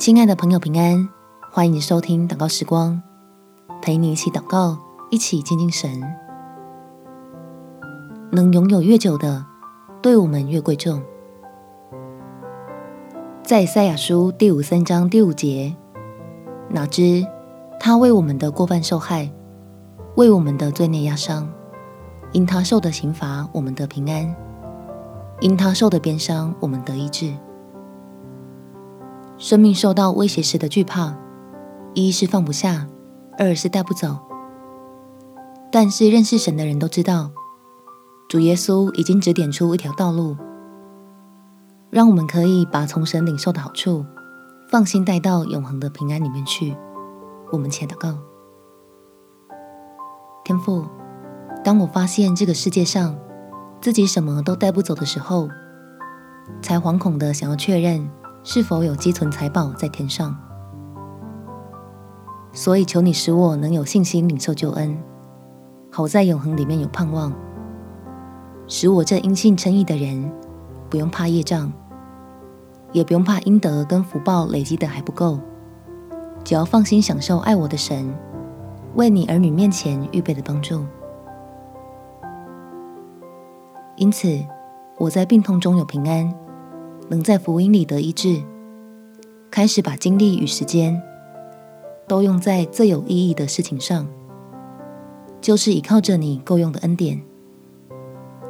亲爱的朋友，平安，欢迎收听祷告时光，陪你一起祷告，一起亲近神。能拥有越久的，对我们越贵重。在以赛亚书第53章第5节，哪知他为我们的过犯受害，为我们的罪孽压伤，因他受的刑罚，我们得平安；因他受的鞭伤，我们得医治。生命受到威胁时的惧怕，一是放不下，二是带不走。但是认识神的人都知道，主耶稣已经指点出一条道路，让我们可以把从神领受的好处，放心带到永恒的平安里面去。我们且祷告。天父，当我发现这个世界上自己什么都带不走的时候，才惶恐的想要确认是否有积存财宝在天上。所以求你使我能有信心领受救恩，好在永恒里面有盼望，使我这因信称义的人不用怕业障，也不用怕阴德跟福报累积的还不够，只要放心享受爱我的神为你儿女面前预备的帮助。因此我在病痛中有平安，能在福音里得医治，开始把精力与时间都用在最有意义的事情上，就是倚靠着你够用的恩典，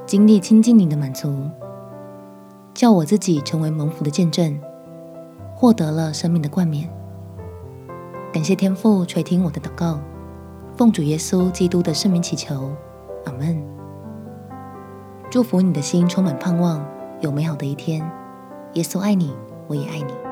经历亲近你的满足，叫我自己成为蒙福的见证，获得了生命的冠冕。感谢天父垂听我的祷告，奉主耶稣基督的圣名祈求，阿们。祝福你的心充满盼望，有美好的一天。耶稣爱你，我也爱你。